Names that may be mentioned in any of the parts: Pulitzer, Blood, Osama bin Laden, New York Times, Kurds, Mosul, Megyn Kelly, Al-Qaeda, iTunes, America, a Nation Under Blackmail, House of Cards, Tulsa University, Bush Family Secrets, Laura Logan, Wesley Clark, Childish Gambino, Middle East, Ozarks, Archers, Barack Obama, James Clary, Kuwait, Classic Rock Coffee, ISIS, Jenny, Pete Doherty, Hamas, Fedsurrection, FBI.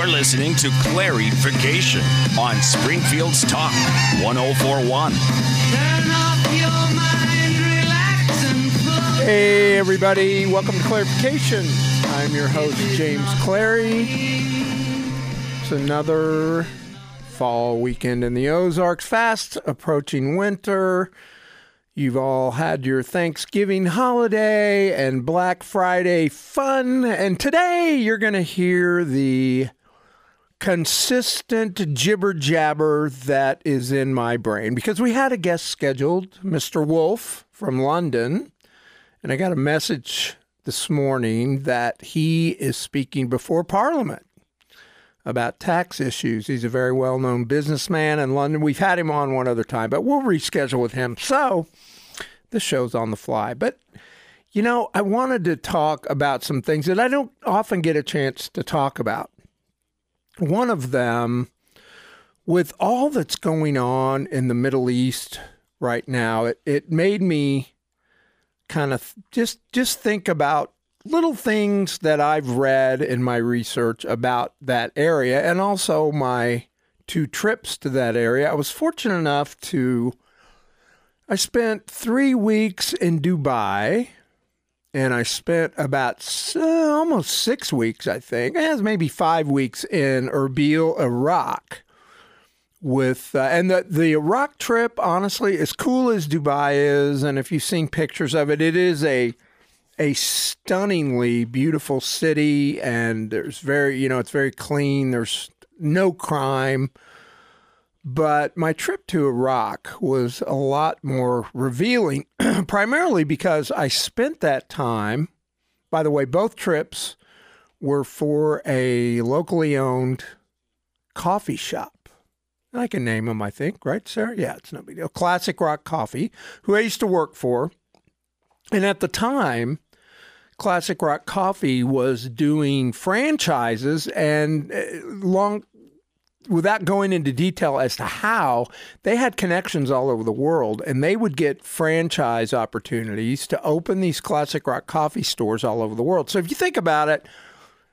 You're listening to CLARYfication on Springfield's Talk 1041. Hey, everybody. Welcome to CLARYfication. I'm your host, James Clary. It's another fall weekend in the Ozarks, fast approaching winter. You've all had your Thanksgiving holiday and Black Friday fun, and today you're going to hear the consistent jibber-jabber that is in my brain, because we had a guest scheduled, Mr. Wolf from London, and I got a message this morning that he is speaking before Parliament about tax issues. He's a very well-known businessman in London. We've had him on one other time, but we'll reschedule with him. So this show's on the fly. But, you know, I wanted to talk about some things that I don't often get a chance to talk about. One of them, with all that's going on in the Middle East right now, it made me kind of just think about little things that I've read in my research about that area, and also my two trips to that area. I was fortunate enough to, I spent 3 weeks in Dubai, and I spent about almost 6 weeks, I think, maybe 5 weeks in Erbil, Iraq. And the Iraq trip, honestly, as cool as Dubai is, and if you've seen pictures of it, it is a stunningly beautiful city, and it's very clean. There's no crime. But my trip to Iraq was a lot more revealing, primarily because I spent that time. By the way, both trips were for a locally owned coffee shop. I can name them, I think, right, Sarah? Yeah, it's no big deal. Classic Rock Coffee, who I used to work for. And at the time, Classic Rock Coffee was doing franchises, and without going into detail as to how, they had connections all over the world, and they would get franchise opportunities to open these Classic Rock Coffee stores all over the world. So if you think about it,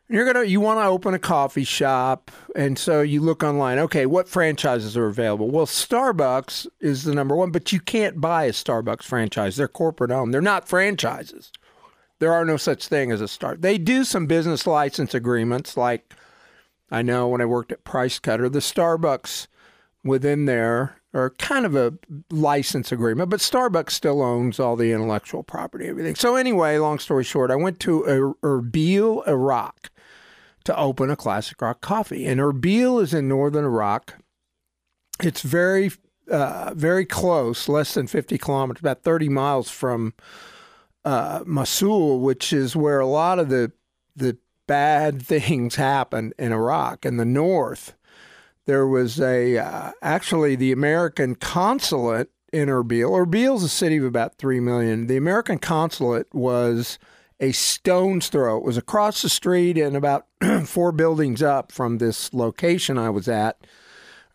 you want to open a coffee shop, and so you look online, okay, what franchises are available? Well, Starbucks is the number one, but you can't buy a Starbucks franchise. They're corporate owned. They're not franchises. There are no such thing as a Starbucks. They do some business license agreements, like I know when I worked at Price Cutter, the Starbucks within there are kind of a license agreement, but Starbucks still owns all the intellectual property, everything. So anyway, long story short, I went to Erbil, Iraq, to open a Classic Rock Coffee. And Erbil is in northern Iraq. It's very, very close, less than 50 kilometers, about 30 miles from Mosul, which is where a lot of the bad things happen in Iraq. In the north, there was actually the American consulate in Erbil. Erbil's a city of about 3 million. The American consulate was a stone's throw. It was across the street and about 4 buildings up from this location I was at.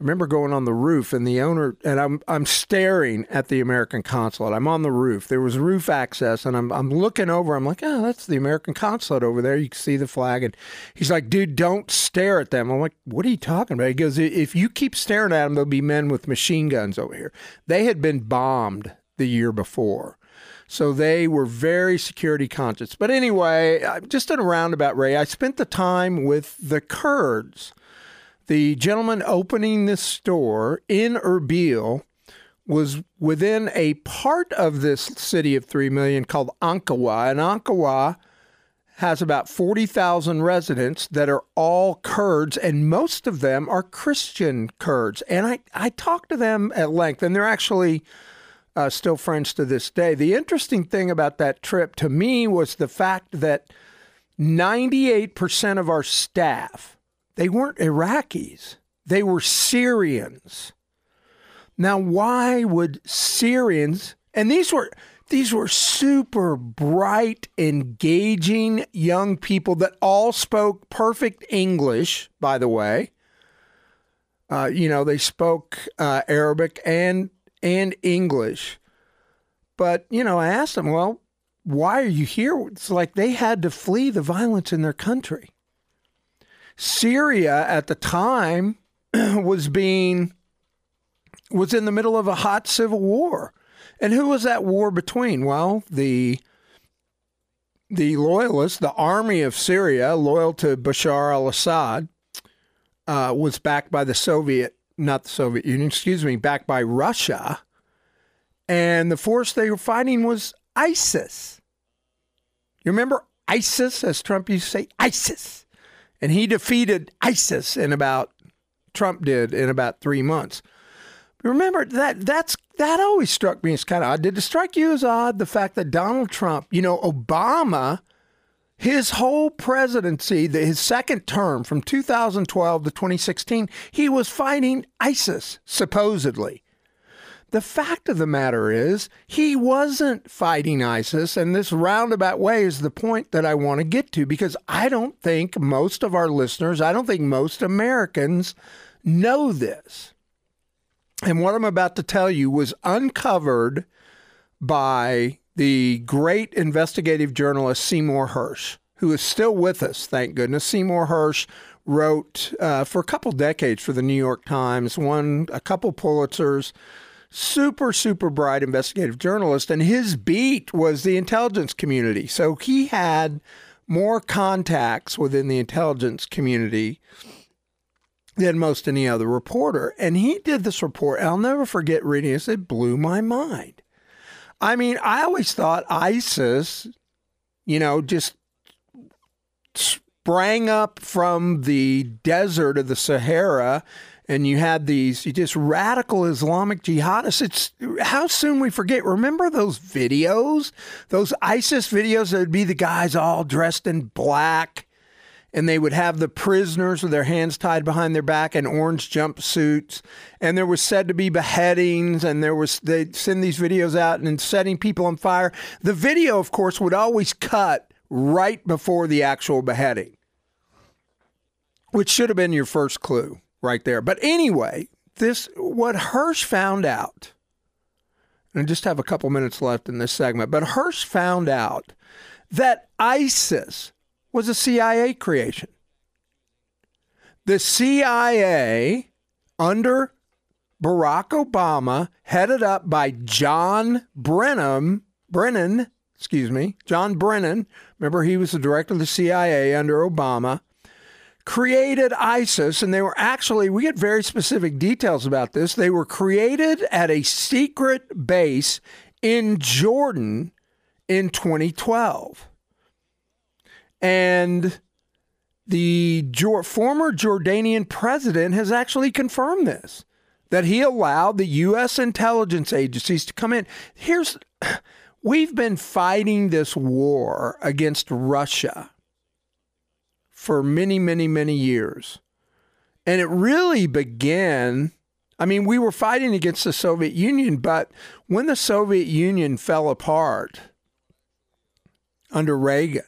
I remember going on the roof, and the owner, and I'm staring at the American consulate. I'm on the roof. There was roof access, and I'm looking over. I'm like, oh, that's the American consulate over there. You can see the flag. And he's like, dude, don't stare at them. I'm like, what are you talking about? He goes, if you keep staring at them, there'll be men with machine guns over here. They had been bombed the year before. So they were very security conscious. But anyway, just in a roundabout way, I spent the time with the Kurds. The gentleman opening this store in Erbil was within a part of this city of 3 million called Ankawa. And Ankawa has about 40,000 residents that are all Kurds, and most of them are Christian Kurds. And I talked to them at length, and they're actually still friends to this day. The interesting thing about that trip to me was the fact that 98% of our staff, they weren't Iraqis. They were Syrians. Now, why would Syrians, and these were super bright, engaging young people that all spoke perfect English, by the way. They spoke Arabic and English. But, I asked them, well, why are you here? It's like they had to flee the violence in their country. Syria at the time was in the middle of a hot civil war. And who was that war between? Well, the loyalists, the army of Syria, loyal to Bashar al-Assad, was backed by backed by Russia. And the force they were fighting was ISIS. You remember ISIS, as Trump used to say, ISIS. And he defeated ISIS in about 3 months. Remember, that always struck me as kind of odd. Did it strike you as odd, the fact that Donald Trump, Obama, his whole presidency, his second term from 2012 to 2016, he was fighting ISIS, supposedly. The fact of the matter is he wasn't fighting ISIS, and this roundabout way is the point that I want to get to, because I don't think most of our listeners, I don't think most Americans know this. And what I'm about to tell you was uncovered by the great investigative journalist Seymour Hersh, who is still with us, thank goodness. Seymour Hersh wrote for a couple decades for the New York Times, won a couple Pulitzers, super, super bright investigative journalist, and his beat was the intelligence community. So he had more contacts within the intelligence community than most any other reporter. And he did this report, and I'll never forget reading this. It blew my mind. I mean, I always thought ISIS, just sprang up from the desert of the Sahara, and you had these just radical Islamic jihadists. How soon we forget. Remember those videos, those ISIS videos that would be the guys all dressed in black, and they would have the prisoners with their hands tied behind their back and orange jumpsuits. And there was said to be beheadings, and they'd send these videos out and setting people on fire. The video, of course, would always cut right before the actual beheading, which should have been your first clue right there. But anyway, what Hersh found out, and I just have a couple minutes left in this segment, but Hersh found out that ISIS was a CIA creation. The CIA, under Barack Obama, headed up by John Brennan, remember he was the director of the CIA under Obama, created ISIS, and they were actually, we get very specific details about this, they were created at a secret base in Jordan in 2012. And the former Jordanian president has actually confirmed this, that he allowed the U.S. intelligence agencies to come in. We've been fighting this war against Russia for many, many, many years. And it really began, we were fighting against the Soviet Union, but when the Soviet Union fell apart under Reagan,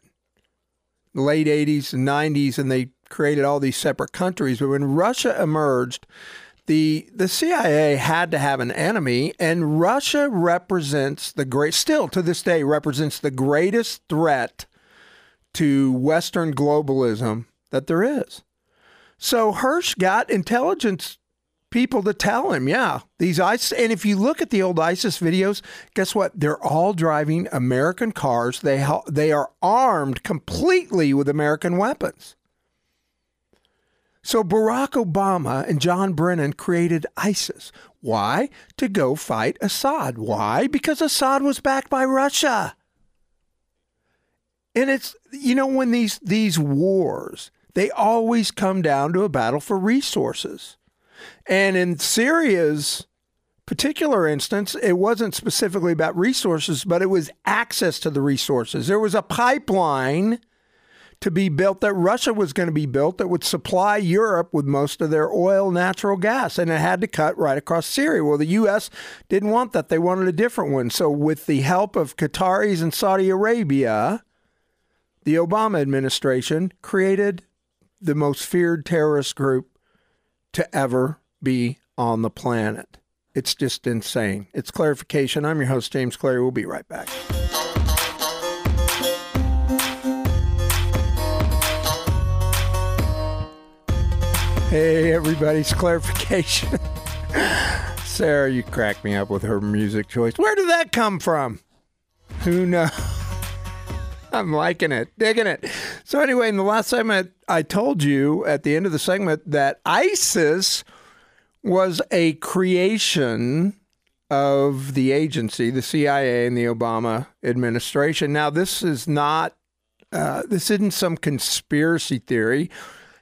the late 80s and 90s, and they created all these separate countries. But when Russia emerged, the CIA had to have an enemy, and Russia still to this day represents the greatest threat to Western globalism that there is. So Hersh got intelligence people to tell him, yeah, these ISIS, and if you look at the old ISIS videos, guess what? They're all driving American cars. They are armed completely with American weapons. So Barack Obama and John Brennan created ISIS. Why? To go fight Assad. Why? Because Assad was backed by Russia. And it's, when these wars, they always come down to a battle for resources. And in Syria's particular instance, it wasn't specifically about resources, but it was access to the resources. There was a pipeline to be built that Russia was going to be built that would supply Europe with most of their oil, natural gas, and it had to cut right across Syria. Well, the U.S. didn't want that. They wanted a different one. So with the help of Qataris and Saudi Arabia, the Obama administration created the most feared terrorist group to ever be on the planet. It's just insane. It's Claryfication. I'm your host, James Clary. We'll be right back. Hey, everybody, it's CLARYfication. Sarah, you cracked me up with her music choice. Where did that come from? Who knows? I'm liking it, digging it. So anyway, in the last segment, I told you at the end of the segment that ISIS was a creation of the agency, the CIA and the Obama administration. Now, this is not, this isn't some conspiracy theory.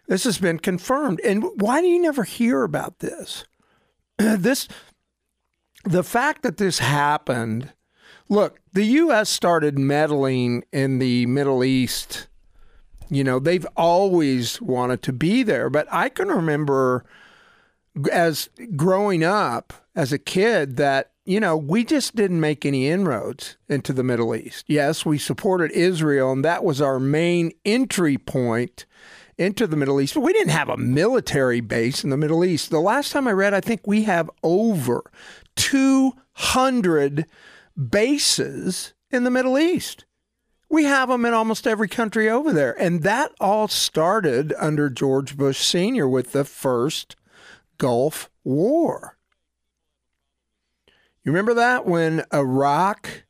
This has been confirmed. And why do you never hear about this? The fact that this happened, look, the U.S. started meddling in the Middle East. You know, they've always wanted to be there. But I can remember as growing up as a kid that, you know, we just didn't make any inroads into the Middle East. Yes, we supported Israel, and that was our main entry point into the Middle East. But we didn't have a military base in the Middle East. The last time I read, I think we have over 200 bases in the Middle East. We have them in almost every country over there. And that all started under George Bush Sr. with the first Gulf War. You remember that when Iraq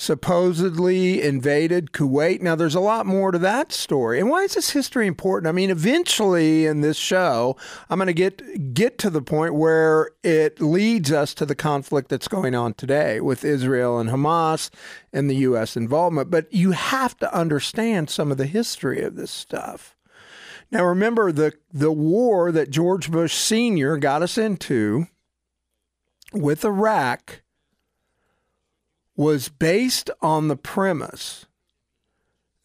supposedly invaded Kuwait? Now, there's a lot more to that story. And why is this history important? I mean, eventually in this show, I'm going to get to the point where it leads us to the conflict that's going on today with Israel and Hamas and the U.S. involvement. But you have to understand some of the history of this stuff. Now, remember, the war that George Bush Sr. got us into with Iraq was based on the premise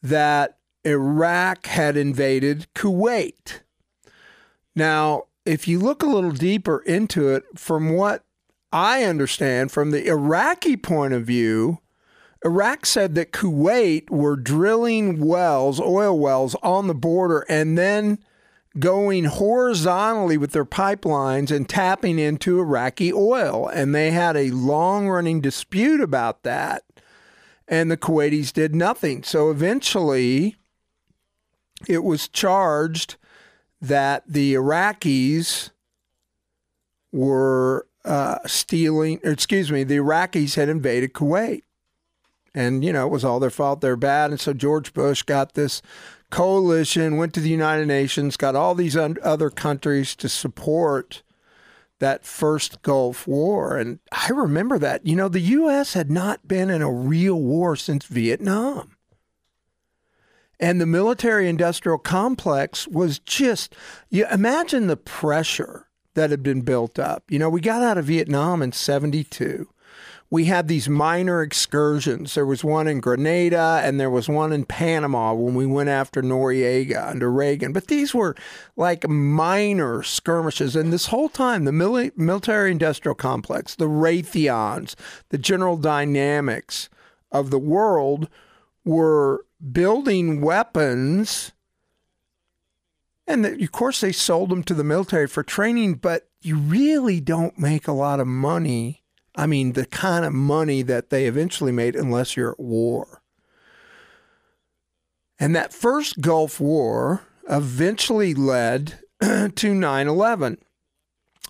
that Iraq had invaded Kuwait. Now, if you look a little deeper into it, from what I understand, from the Iraqi point of view, Iraq said that Kuwait were drilling wells, oil wells, on the border and then going horizontally with their pipelines and tapping into Iraqi oil. And they had a long-running dispute about that, and the Kuwaitis did nothing. So eventually, it was charged that the Iraqis were the Iraqis had invaded Kuwait. And, you know, it was all their fault, they're bad. And so George Bush got this coalition, went to the United Nations, got all these other countries to support that first Gulf War. And I remember that. You know, the U.S. had not been in a real war since Vietnam. And the military-industrial complex was just, you imagine the pressure that had been built up. You know, we got out of Vietnam in 1972. We had these minor excursions. There was one in Grenada and there was one in Panama when we went after Noriega under Reagan. But these were like minor skirmishes. And this whole time, the military-industrial complex, the Raytheons, the General Dynamics of the world were building weapons. And of course, they sold them to the military for training, but you really don't make a lot of money. I mean, the kind of money that they eventually made unless you're at war. And that first Gulf War eventually led to 9/11.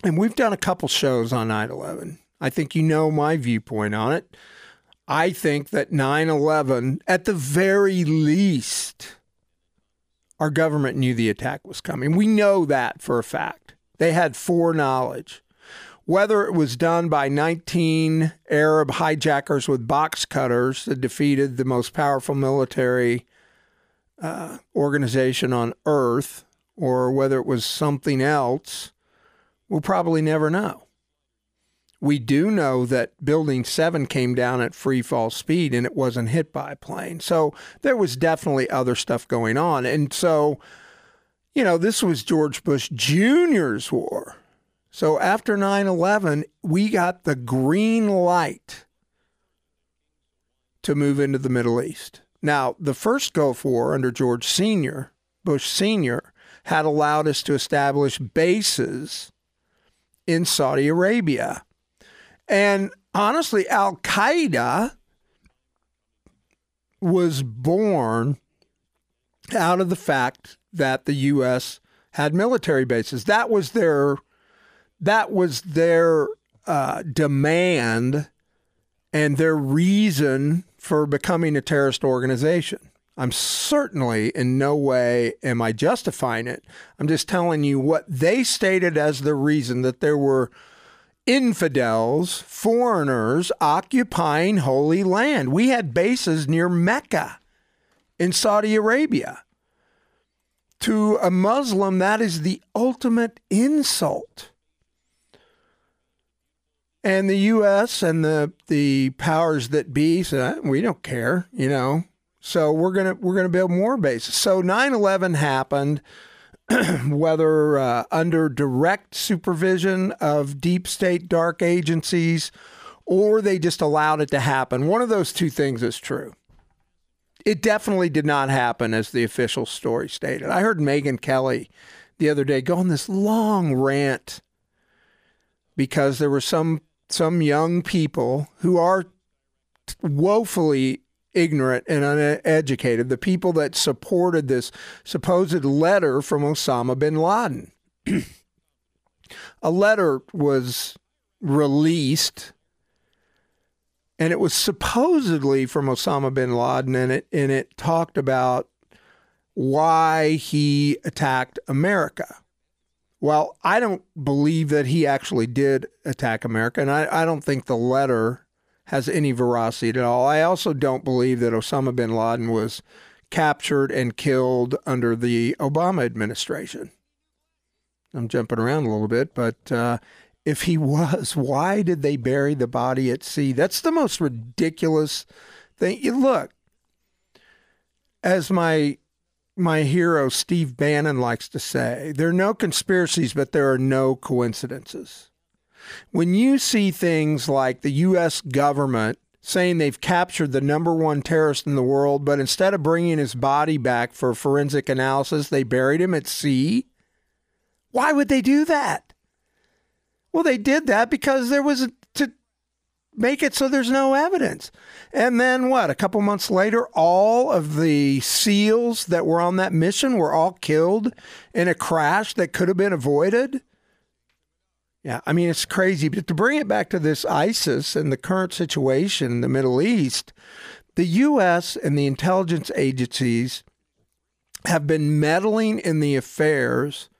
And we've done a couple shows on 9/11. I think you know my viewpoint on it. I think that 9/11, at the very least, our government knew the attack was coming. We know that for a fact. They had foreknowledge. Whether it was done by 19 Arab hijackers with box cutters that defeated the most powerful military organization on earth, or whether it was something else, we'll probably never know. We do know that Building 7 came down at free fall speed and it wasn't hit by a plane. So there was definitely other stuff going on. And so, you know, this was George Bush Jr.'s war. So after 9/11, we got the green light to move into the Middle East. Now, the first Gulf War under George Sr., Bush Sr., had allowed us to establish bases in Saudi Arabia. And honestly, Al-Qaeda was born out of the fact that the U.S. had military bases. That was their demand and their reason for becoming a terrorist organization. I'm certainly in no way am I justifying it. I'm just telling you what they stated as the reason that there were infidels, foreigners occupying holy land. We had bases near Mecca in Saudi Arabia. To a Muslim, that is the ultimate insult. And the U.S. and the powers that be said, we don't care, you know. So we're gonna build more bases. So 9/11 happened, whether under direct supervision of deep state dark agencies, or they just allowed it to happen. One of those two things is true. It definitely did not happen as the official story stated. I heard Megyn Kelly the other day go on this long rant because there were some young people who are woefully ignorant and uneducated, the people that supported this supposed letter from Osama bin Laden. A letter was released, and it was supposedly from Osama bin Laden, and it talked about why he attacked America. Well, I don't believe that he actually did attack America, and I don't think the letter has any veracity at all. I also don't believe that Osama bin Laden was captured and killed under the Obama administration. I'm jumping around a little bit, but if he was, why did they bury the body at sea? That's the most ridiculous thing. You look, as my hero Steve Bannon likes to say, there are no conspiracies, but there are no coincidences. When you see things like the U.S. government saying they've captured the number one terrorist in the world, but instead of bringing his body back for forensic analysis, they buried him at sea, why would they do that? Well, they did that because there was to make it so there's no evidence. And then what? A couple months later, all of the SEALs that were on that mission were all killed in a crash that could have been avoided. Yeah, I mean, it's crazy. But to bring it back to this ISIS and the current situation in the Middle East, the U.S. and the intelligence agencies have been meddling in the affairs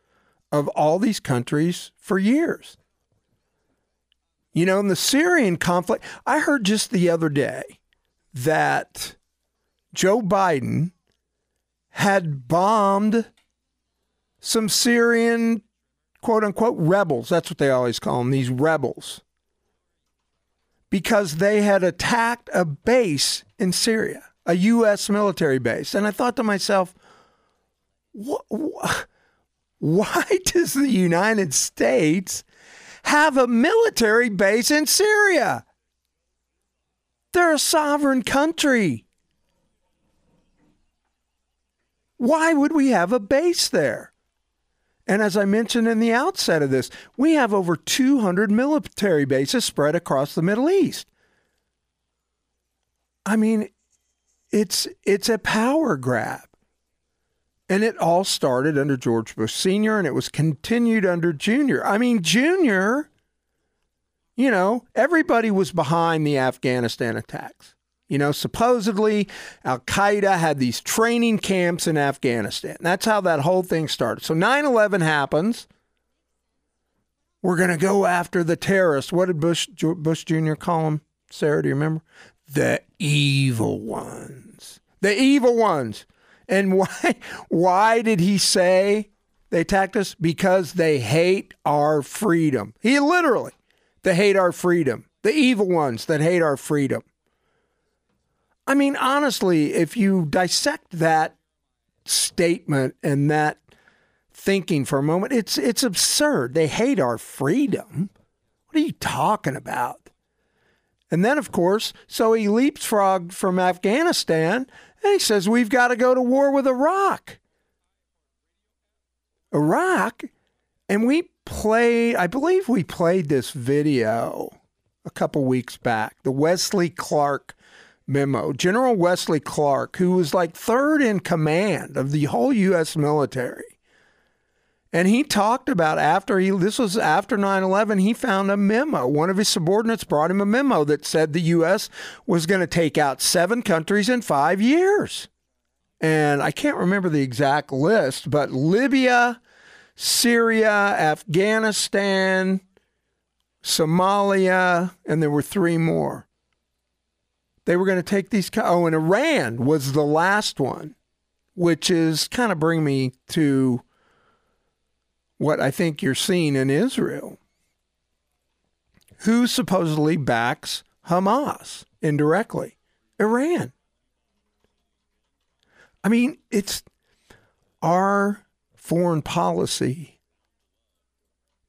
of all these countries for years. You know, in the Syrian conflict, I heard just the other day that Joe Biden had bombed some Syrian quote-unquote rebels, that's what they always call them, these rebels, because they had attacked a base in Syria, a U.S. military base. And I thought to myself, why does the United States have a military base in Syria? They're a sovereign country. Why would we have a base there? And as I mentioned in the outset of this, we have over 200 military bases spread across the Middle East. I mean, it's a power grab. And it all started under George Bush Sr., and it was continued under Jr. I mean, Jr., you know, everybody was behind the Afghanistan attacks. You know, supposedly Al-Qaeda had these training camps in Afghanistan. That's how that whole thing started. So 9/11 happens. We're going to go after the terrorists. What did Bush Jr. call them? Sarah, do you remember? The evil ones. The evil ones. And why did he say they attacked us? Because they hate our freedom. He literally, they hate our freedom. The evil ones that hate our freedom. I mean, honestly, if you dissect that statement and that thinking for a moment, it's absurd. They hate our freedom. What are you talking about? And then, of course, so he leapfrogged from Afghanistan, and he says, we've got to go to war with Iraq. And I believe we played this video a couple weeks back, the Wesley Clark memo. General Wesley Clark, who was like third in command of the whole U.S. military. And he talked about this was after 9/11, he found a memo. One of his subordinates brought him a memo that said the U.S. was going to take out 7 countries in 5 years. And I can't remember the exact list, but Libya, Syria, Afghanistan, Somalia, and there were 3 more. They were going to take these. Oh, and Iran was the last one, which is kind of bring me to what I think you're seeing in Israel, who supposedly backs Hamas indirectly? Iran. I mean, it's our foreign policy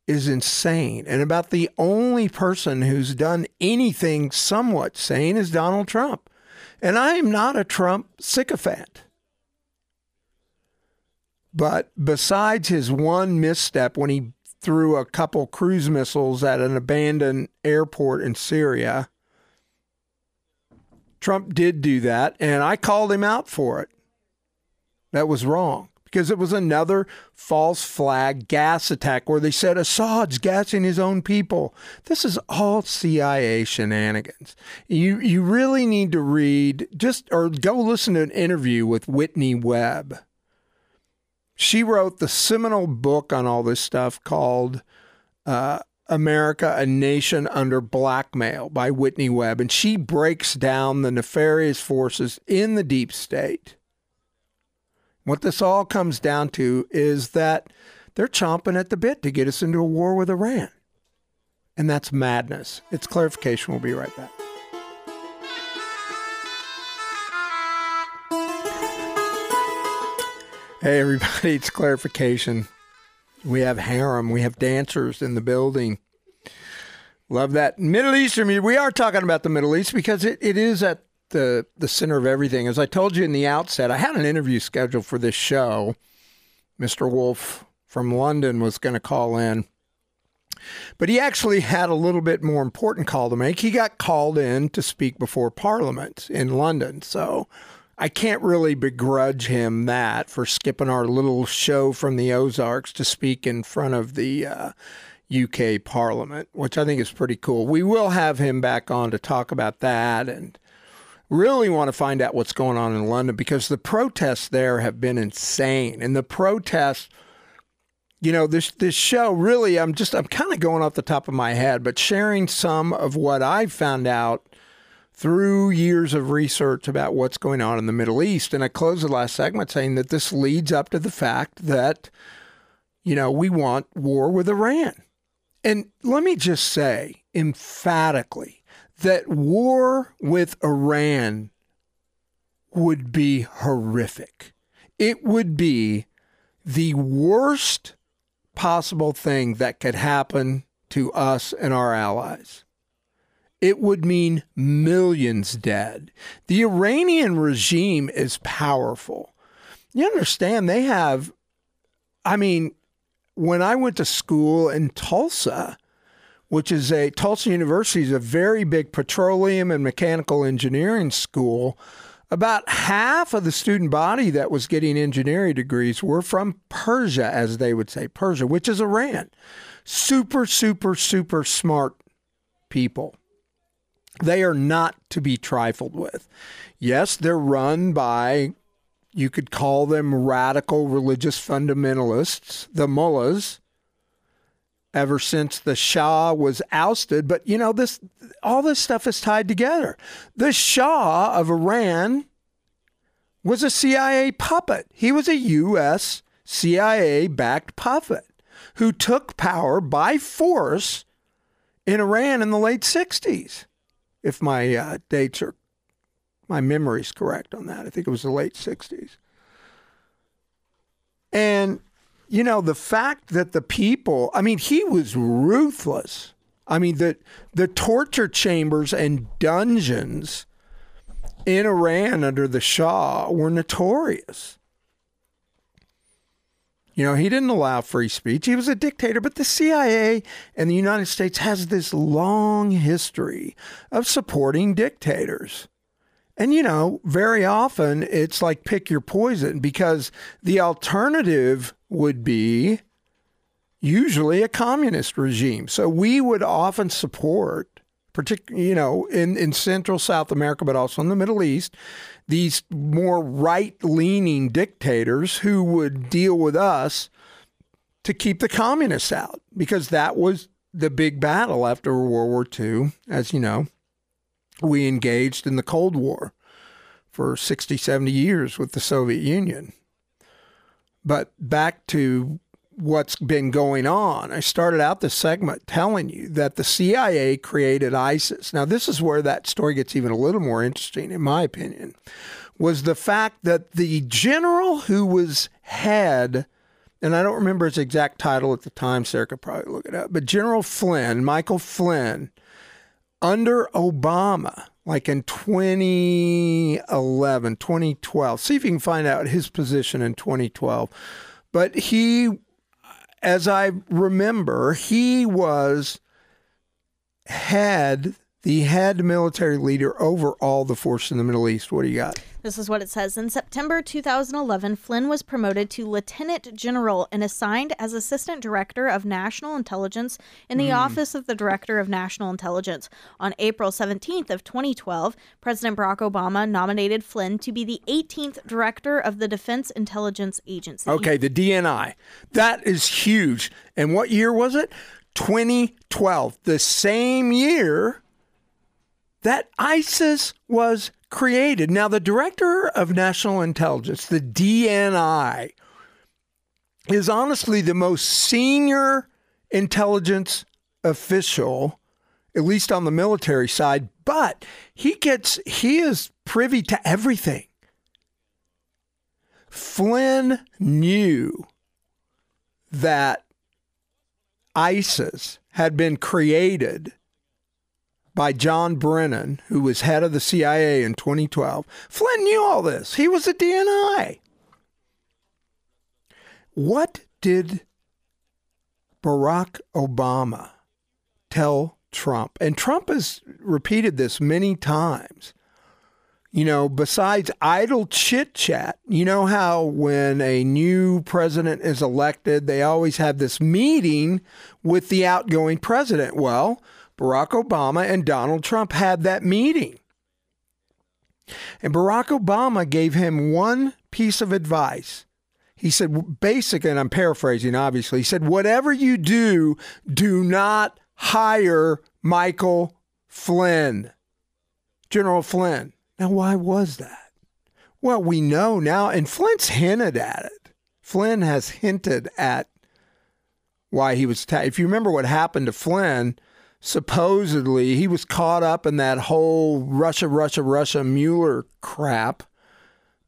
is insane. And about the only person who's done anything somewhat sane is Donald Trump. And I am not a Trump sycophant. But besides his one misstep when he threw a couple cruise missiles at an abandoned airport in Syria, Trump did do that, and I called him out for it. That was wrong, because it was another false flag gas attack where they said Assad's gassing his own people. This is all CIA shenanigans. You really need to read, or go listen to an interview with Whitney Webb. She wrote the seminal book on all this stuff called America, a Nation Under Blackmail by Whitney Webb. And she breaks down the nefarious forces in the deep state. What this all comes down to is that they're chomping at the bit to get us into a war with Iran. And that's madness. It's Clarification. We'll be right back. Hey, everybody, it's Clarification. We have harem. We have dancers in the building. Love that. Middle Eastern. We are talking about the Middle East because it is at the center of everything. As I told you in the outset, I had an interview scheduled for this show. Mr. Wolf from London was going to call in. But he actually had a little bit more important call to make. He got called in to speak before Parliament in London. So I can't really begrudge him that for skipping our little show from the Ozarks to speak in front of the UK Parliament, which I think is pretty cool. We will have him back on to talk about that, and really want to find out what's going on in London, because the protests there have been insane. And the protests, you know, this show really, I'm kind of going off the top of my head, but sharing some of what I've found out through years of research about what's going on in the Middle East. And I closed the last segment saying that this leads up to the fact that, you know, we want war with Iran. And let me just say emphatically that war with Iran would be horrific. It would be the worst possible thing that could happen to us and our allies. It would mean millions dead. The Iranian regime is powerful. You understand, they have, I mean, when I went to school in Tulsa, which is Tulsa University is a very big petroleum and mechanical engineering school, about half of the student body that was getting engineering degrees were from Persia, as they would say, Persia, which is Iran. Super, super, super smart people. They are not to be trifled with. Yes, they're run by, you could call them radical religious fundamentalists, the mullahs, ever since the Shah was ousted. But, you know, all this stuff is tied together. The Shah of Iran was a CIA puppet. He was a U.S. CIA-backed puppet who took power by force in Iran in the late 60s. If my dates are, my memory's correct on that. I think it was the late 60s. And, you know, the fact that the people, I mean, he was ruthless. I mean, the torture chambers and dungeons in Iran under the Shah were notorious. You know, he didn't allow free speech. He was a dictator. But the CIA and the United States has this long history of supporting dictators. And, you know, very often it's like pick your poison, because the alternative would be usually a communist regime. So we would often support, particularly, you know, in Central South America, but also in the Middle East, these more right-leaning dictators who would deal with us to keep the communists out, because that was the big battle after World War II. As you know, we engaged in the Cold War for 60, 70 years with the Soviet Union. But back to what's been going on. I started out this segment telling you that the CIA created ISIS. Now, this is where that story gets even a little more interesting, in my opinion, was the fact that the general who was head, and I don't remember his exact title at the time, Sarah could probably look it up, but General Flynn, Michael Flynn, under Obama, like in 2011, 2012, see if you can find out his position in 2012, but he, as I remember, he was the head military leader over all the force in the Middle East. What do you got? This is what it says. In September 2011, Flynn was promoted to lieutenant general and assigned as assistant director of national intelligence in the office of the director of national intelligence. On April 17th of 2012, President Barack Obama nominated Flynn to be the 18th director of the Defense Intelligence Agency. Okay, the DNI. That is huge. And what year was it? 2012. The same year that ISIS was created. Now, the Director of National Intelligence, the DNI, is honestly the most senior intelligence official, at least on the military side, but he is privy to everything. Flynn knew that ISIS had been created by John Brennan, who was head of the CIA in 2012. Flynn knew all this. He was a DNI. What did Barack Obama tell Trump? And Trump has repeated this many times. You know, besides idle chit-chat, you know how when a new president is elected, they always have this meeting with the outgoing president? Well, Barack Obama and Donald Trump had that meeting. And Barack Obama gave him one piece of advice. He said, basically, and I'm paraphrasing, obviously, he said, whatever you do, do not hire Michael Flynn, General Flynn. Now, why was that? Well, we know now, and Flynn's hinted at it. Flynn has hinted at why he was if you remember what happened to Flynn, supposedly, he was caught up in that whole Russia, Mueller crap.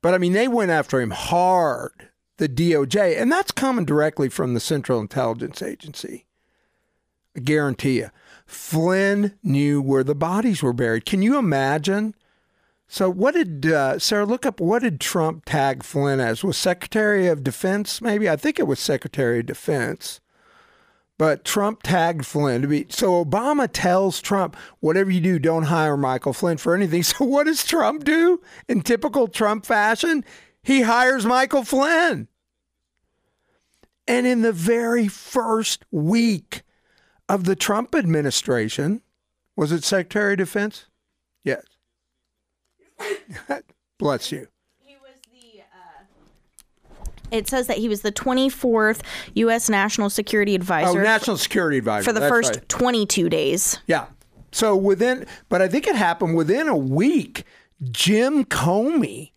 But, I mean, they went after him hard, the DOJ. And that's coming directly from the Central Intelligence Agency. I guarantee you. Flynn knew where the bodies were buried. Can you imagine? So what did, Sarah, look up, what did Trump tag Flynn as? Was Secretary of Defense, maybe? I think it was Secretary of Defense. But Trump tagged Flynn to be, so Obama tells Trump, whatever you do, don't hire Michael Flynn for anything. So what does Trump do in typical Trump fashion? He hires Michael Flynn. And in the very first week of the Trump administration, was it Secretary of Defense? Yes. Bless you. It says that he was the 24th U.S. National Security Advisor. Oh, National Security Advisor. For the That's first right. 22 days. Yeah. So but I think it happened within a week, James Comey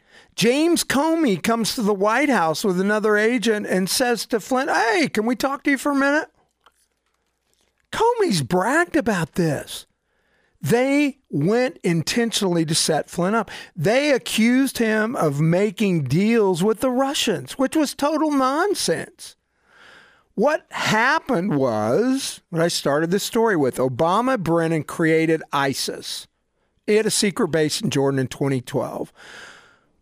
comes to the White House with another agent and says to Flynn, hey, can we talk to you for a minute? Comey's bragged about this. They went intentionally to set Flynn up. They accused him of making deals with the Russians, which was total nonsense. What happened was, what I started this story with, Obama Brennan created ISIS. It had a secret base in Jordan in 2012.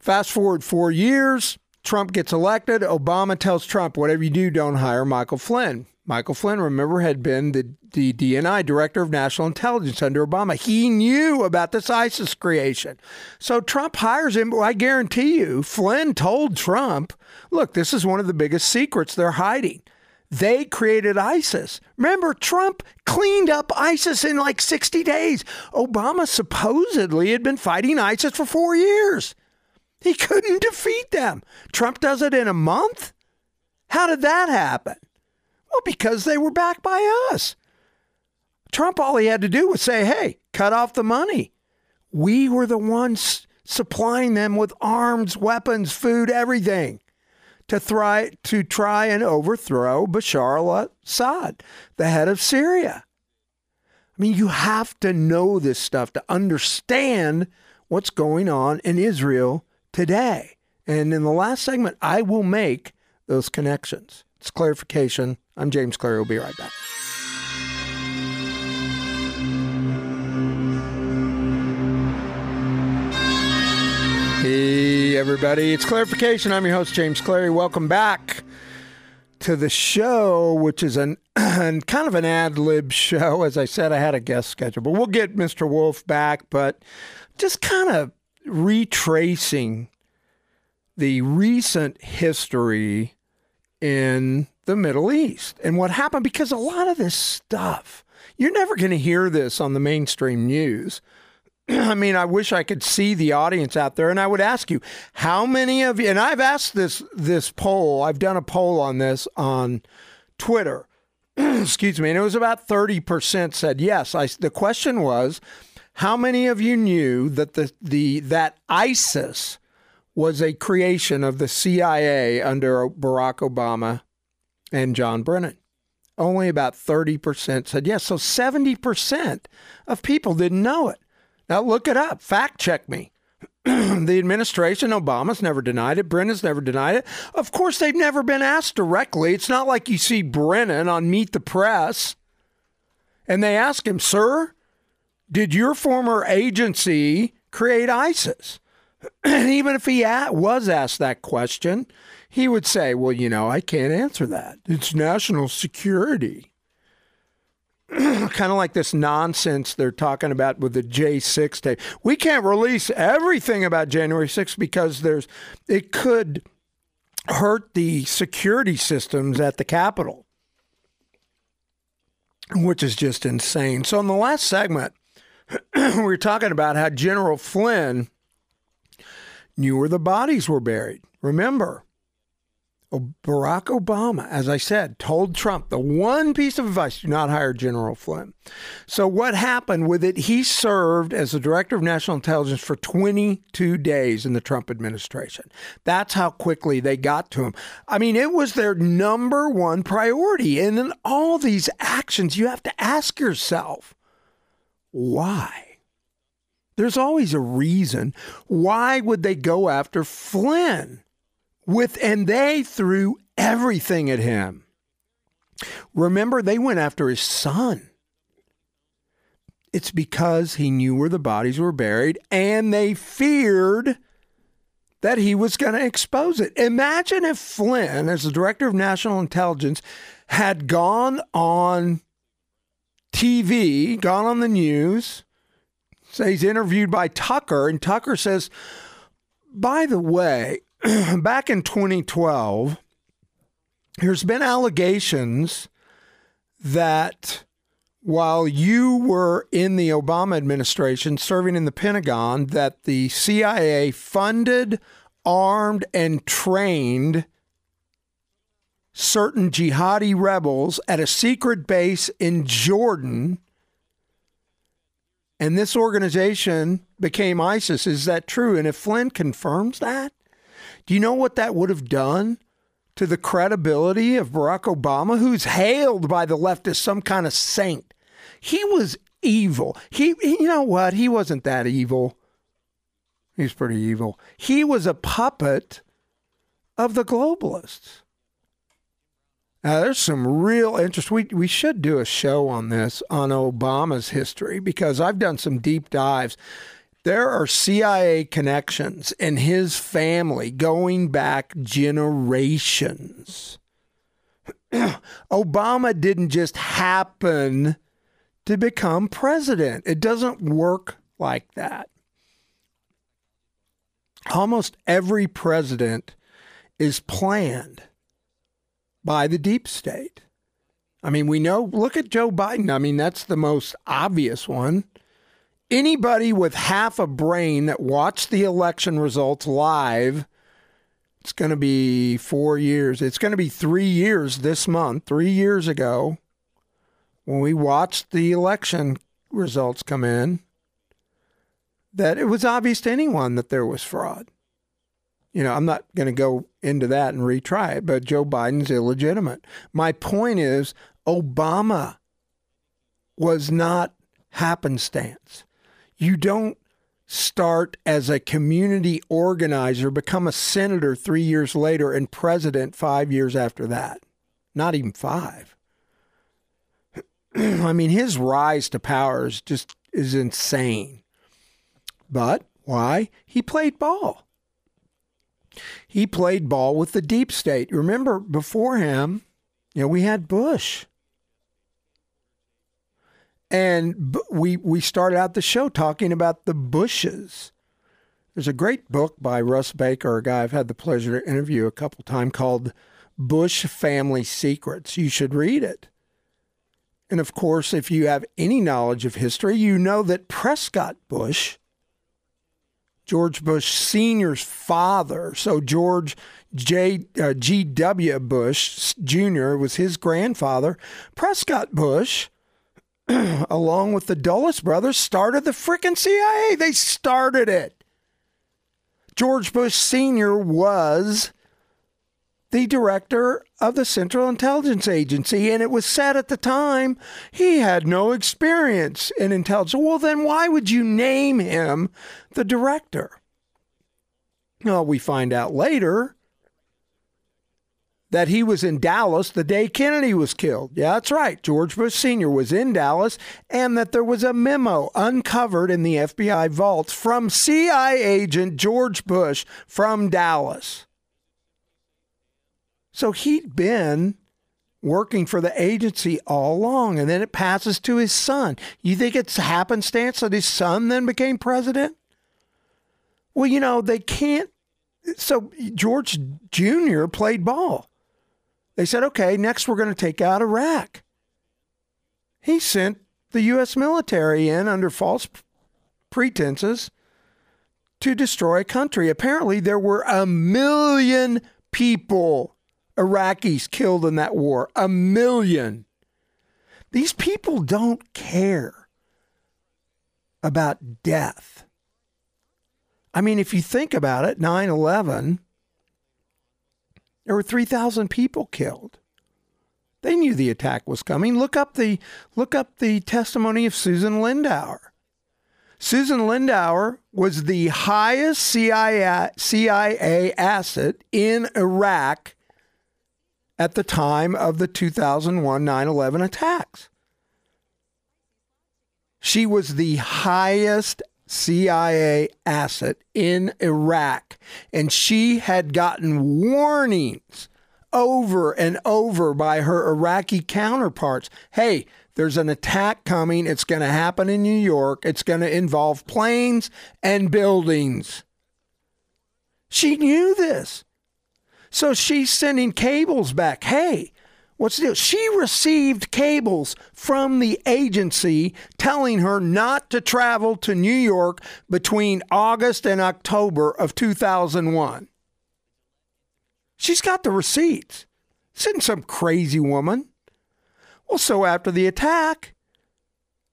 Fast forward 4 years, Trump gets elected. Obama tells Trump, whatever you do, don't hire Michael Flynn. Michael Flynn, remember, had been the DNI, Director of National Intelligence under Obama. He knew about this ISIS creation. So Trump hires him. Well, I guarantee you, Flynn told Trump, look, this is one of the biggest secrets they're hiding. They created ISIS. Remember, Trump cleaned up ISIS in like 60 days. Obama supposedly had been fighting ISIS for 4 years. He couldn't defeat them. Trump does it in a month? How did that happen? Well, because they were backed by us. Trump, all he had to do was say, hey, cut off the money. We were the ones supplying them with arms, weapons, food, everything to try and overthrow Bashar al-Assad, the head of Syria. I mean, you have to know this stuff to understand what's going on in Israel today. And in the last segment, I will make those connections. It's Clarification. I'm James Clary. We'll be right back. Hey, everybody. It's Clarification. I'm your host, James Clary. Welcome back to the show, which is kind of an ad-lib show. As I said, I had a guest scheduled, but we'll get Mr. Wolf back. But just kind of retracing the recent history in the Middle East and what happened, because a lot of this stuff, you're never going to hear this on the mainstream news. I mean, I wish I could see the audience out there, and I would ask you, how many of you, and I've asked this poll, I've done a poll on this on Twitter, excuse me, and it was about 30% said yes. The question was, how many of you knew that that ISIS was a creation of the CIA under Barack Obama and John Brennan? Only about 30% said yes, so 70% of people didn't know it. Now, look it up. Fact check me. The administration, Obama's never denied it. Brennan's never denied it. Of course, they've never been asked directly. It's not like you see Brennan on Meet the Press and they ask him, sir, did your former agency create ISIS? And even if he was asked that question, he would say, well, you know, I can't answer that. It's national security. Kind of like this nonsense they're talking about with the J6 tape. We can't release everything about January 6th because it could hurt the security systems at the Capitol, which is just insane. So in the last segment, we were talking about how General Flynn knew where the bodies were buried. Remember, Barack Obama, as I said, told Trump the one piece of advice, do not hire General Flynn. So what happened with it? He served as the director of national intelligence for 22 days in the Trump administration. That's how quickly they got to him. I mean, it was their number one priority. And in all these actions, you have to ask yourself, why? There's always a reason. Why would they go after Flynn? And they threw everything at him. Remember, they went after his son. It's because he knew where the bodies were buried, and they feared that he was going to expose it. Imagine if Flynn, as the director of national intelligence, had gone on TV, gone on the news, say he's interviewed by Tucker, and Tucker says, by the way, back in 2012, there's been allegations that while you were in the Obama administration serving in the Pentagon, that the CIA funded, armed, and trained certain jihadi rebels at a secret base in Jordan, and this organization became ISIS. Is that true? And if Flynn confirms that, do you know what that would have done to the credibility of Barack Obama, who's hailed by the left as some kind of saint? He was evil. You know what? He wasn't that evil. He's pretty evil. He was a puppet of the globalists. Now, there's some real interest. We should do a show on this, on Obama's history, because I've done some deep dives. There are CIA connections in his family going back generations. Obama didn't just happen to become president. It doesn't work like that. Almost every president is planned by the deep state. I mean, we know, look at Joe Biden. I mean, that's the most obvious one. Anybody with half a brain that watched the election results live, it's going to be 4 years. It's going to be 3 years this month, 3 years ago, when we watched the election results come in, that it was obvious to anyone that there was fraud. You know, I'm not going to go into that and retry it, but Joe Biden's illegitimate. My point is, Obama was not happenstance. You don't start as a community organizer, become a senator 3 years later, and president 5 years after that. Not even five. I mean, his rise to power is insane. But why? He played ball. He played ball with the deep state. Remember, before him, you know, we had Bush. And we started out the show talking about the Bushes. There's a great book by Russ Baker, a guy I've had the pleasure to interview a couple times, called Bush Family Secrets. You should read it. And of course, if you have any knowledge of history, you know that Prescott Bush, George Bush Sr.'s father, so George G.W. Bush Jr. was his grandfather. Prescott Bush, along with the Dulles brothers, started the frickin' CIA. They started it. George Bush Sr. was the director of the Central Intelligence Agency, and it was said at the time he had no experience in intelligence. Well, then why would you name him the director? Well, we find out later that he was in Dallas the day Kennedy was killed. Yeah, that's right. George Bush Sr. was in Dallas, and that there was a memo uncovered in the FBI vaults from CIA agent George Bush from Dallas. So he'd been working for the agency all along, and then it passes to his son. You think it's happenstance that his son then became president? Well, you know, they can't. So George Jr. played ball. They said, okay, next we're going to take out Iraq. He sent the U.S. military in under false pretenses to destroy a country. Apparently, there were 1 million people, Iraqis, killed in that war. 1 million. These people don't care about death. I mean, if you think about it, 9/11, there were 3,000 people killed. They knew the attack was coming. Look up the testimony of Susan Lindauer. Susan Lindauer was the highest CIA asset in Iraq at the time of the 2001 9/11 attacks. She was the highest CIA asset in Iraq, and she had gotten warnings over and over by her Iraqi counterparts. Hey, there's an attack coming. It's going to happen in New York. It's going to involve planes and buildings. She knew this. So she's sending cables back. Hey, what's the deal? She received cables from the agency telling her not to travel to New York between August and October of 2001. She's got the receipts. This isn't some crazy woman. Well, so after the attack,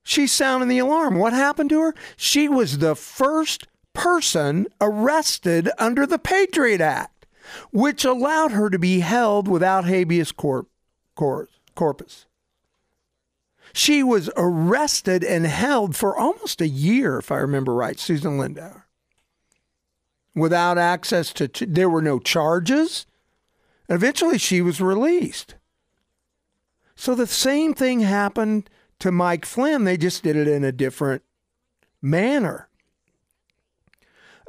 she sounded the alarm. What happened to her? She was the first person arrested under the Patriot Act, which allowed her to be held without habeas corpus. She was arrested and held for almost a year, if I remember right, Susan Lindauer, without access to, there were no charges. Eventually, she was released. So the same thing happened to Mike Flynn. They just did it in a different manner.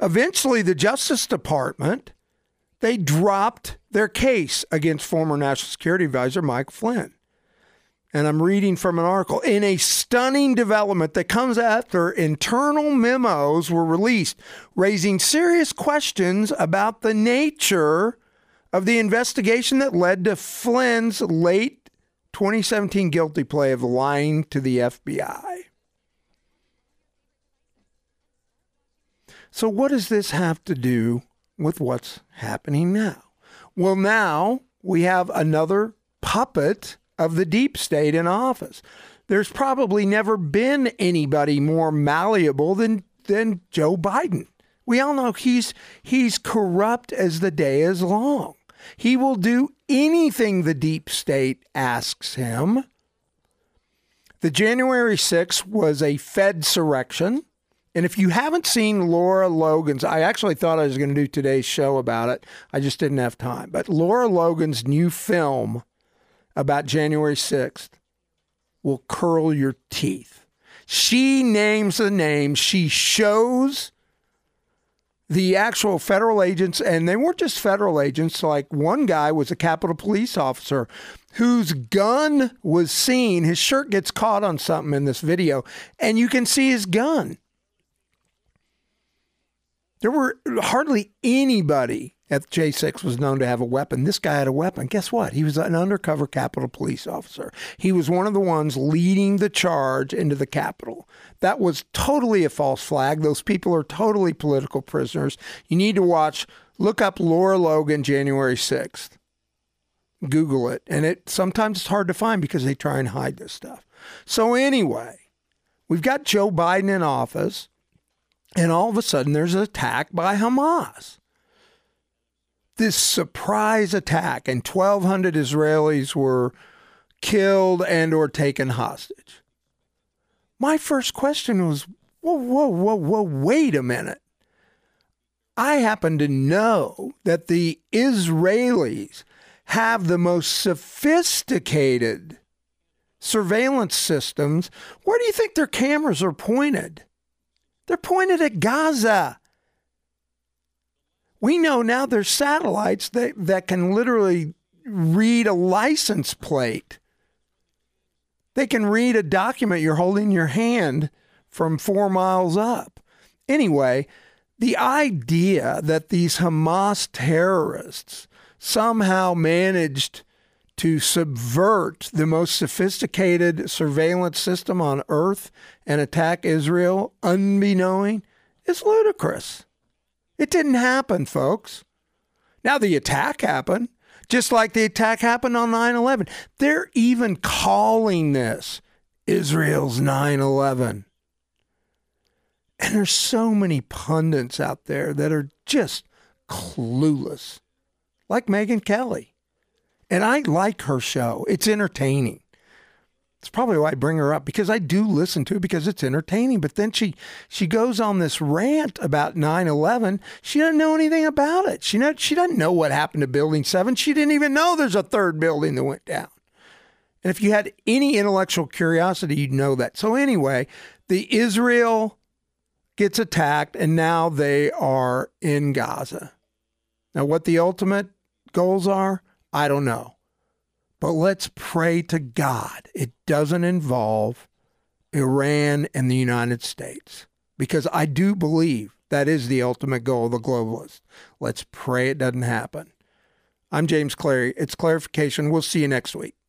Eventually, the Justice Department, they dropped their case against former National Security Advisor Mike Flynn. And I'm reading from an article. In a stunning development that comes after internal memos were released, raising serious questions about the nature of the investigation that led to Flynn's late 2017 guilty plea of lying to the FBI. So what does this have to do with what's happening now? Well, now we have another puppet of the deep state in office. There's probably never been anybody more malleable than Joe Biden. We all know he's corrupt as the day is long. He will do anything the deep state asks him. The January 6th was a Fedsurrection. And if you haven't seen Laura Logan's, I actually thought I was going to do today's show about it. I just didn't have time. But Laura Logan's new film about January 6th will curl your teeth. She names the names. She shows the actual federal agents, and they weren't just federal agents. Like, one guy was a Capitol Police officer whose gun was seen. His shirt gets caught on something in this video, and you can see his gun. There were hardly anybody at J6 was known to have a weapon. This guy had a weapon. Guess what? He was an undercover Capitol Police officer. He was one of the ones leading the charge into the Capitol. That was totally a false flag. Those people are totally political prisoners. You need to watch. Look up Laura Logan, January 6th. Google it. And it sometimes it's hard to find because they try and hide this stuff. So anyway, we've got Joe Biden in office. And all of a sudden, there's an attack by Hamas. This surprise attack, and 1,200 Israelis were killed and or taken hostage. My first question was, whoa, wait a minute. I happen to know that the Israelis have the most sophisticated surveillance systems. Where do you think their cameras are pointed? They're pointed at Gaza. We know now there's satellites that can literally read a license plate. They can read a document you're holding in your hand from 4 miles up. Anyway, the idea that these Hamas terrorists somehow managed to subvert the most sophisticated surveillance system on earth and attack Israel unbeknowing is ludicrous. It didn't happen, folks. Now the attack happened, just like the attack happened on 9/11. They're even calling this Israel's 9/11. And there's so many pundits out there that are just clueless, like Megyn Kelly. And I like her show. It's entertaining. It's probably why I bring her up, because I do listen to it because it's entertaining. But then she goes on this rant about 9/11. She doesn't know anything about it. She doesn't know what happened to Building 7. She didn't even know there's a third building that went down. And if you had any intellectual curiosity, you'd know that. So anyway, the Israel gets attacked, and now they are in Gaza. Now, what the ultimate goals are, I don't know, but let's pray to God it doesn't involve Iran and the United States, because I do believe that is the ultimate goal of the globalists. Let's pray it doesn't happen. I'm James Clary. It's Claryfication. We'll see you next week.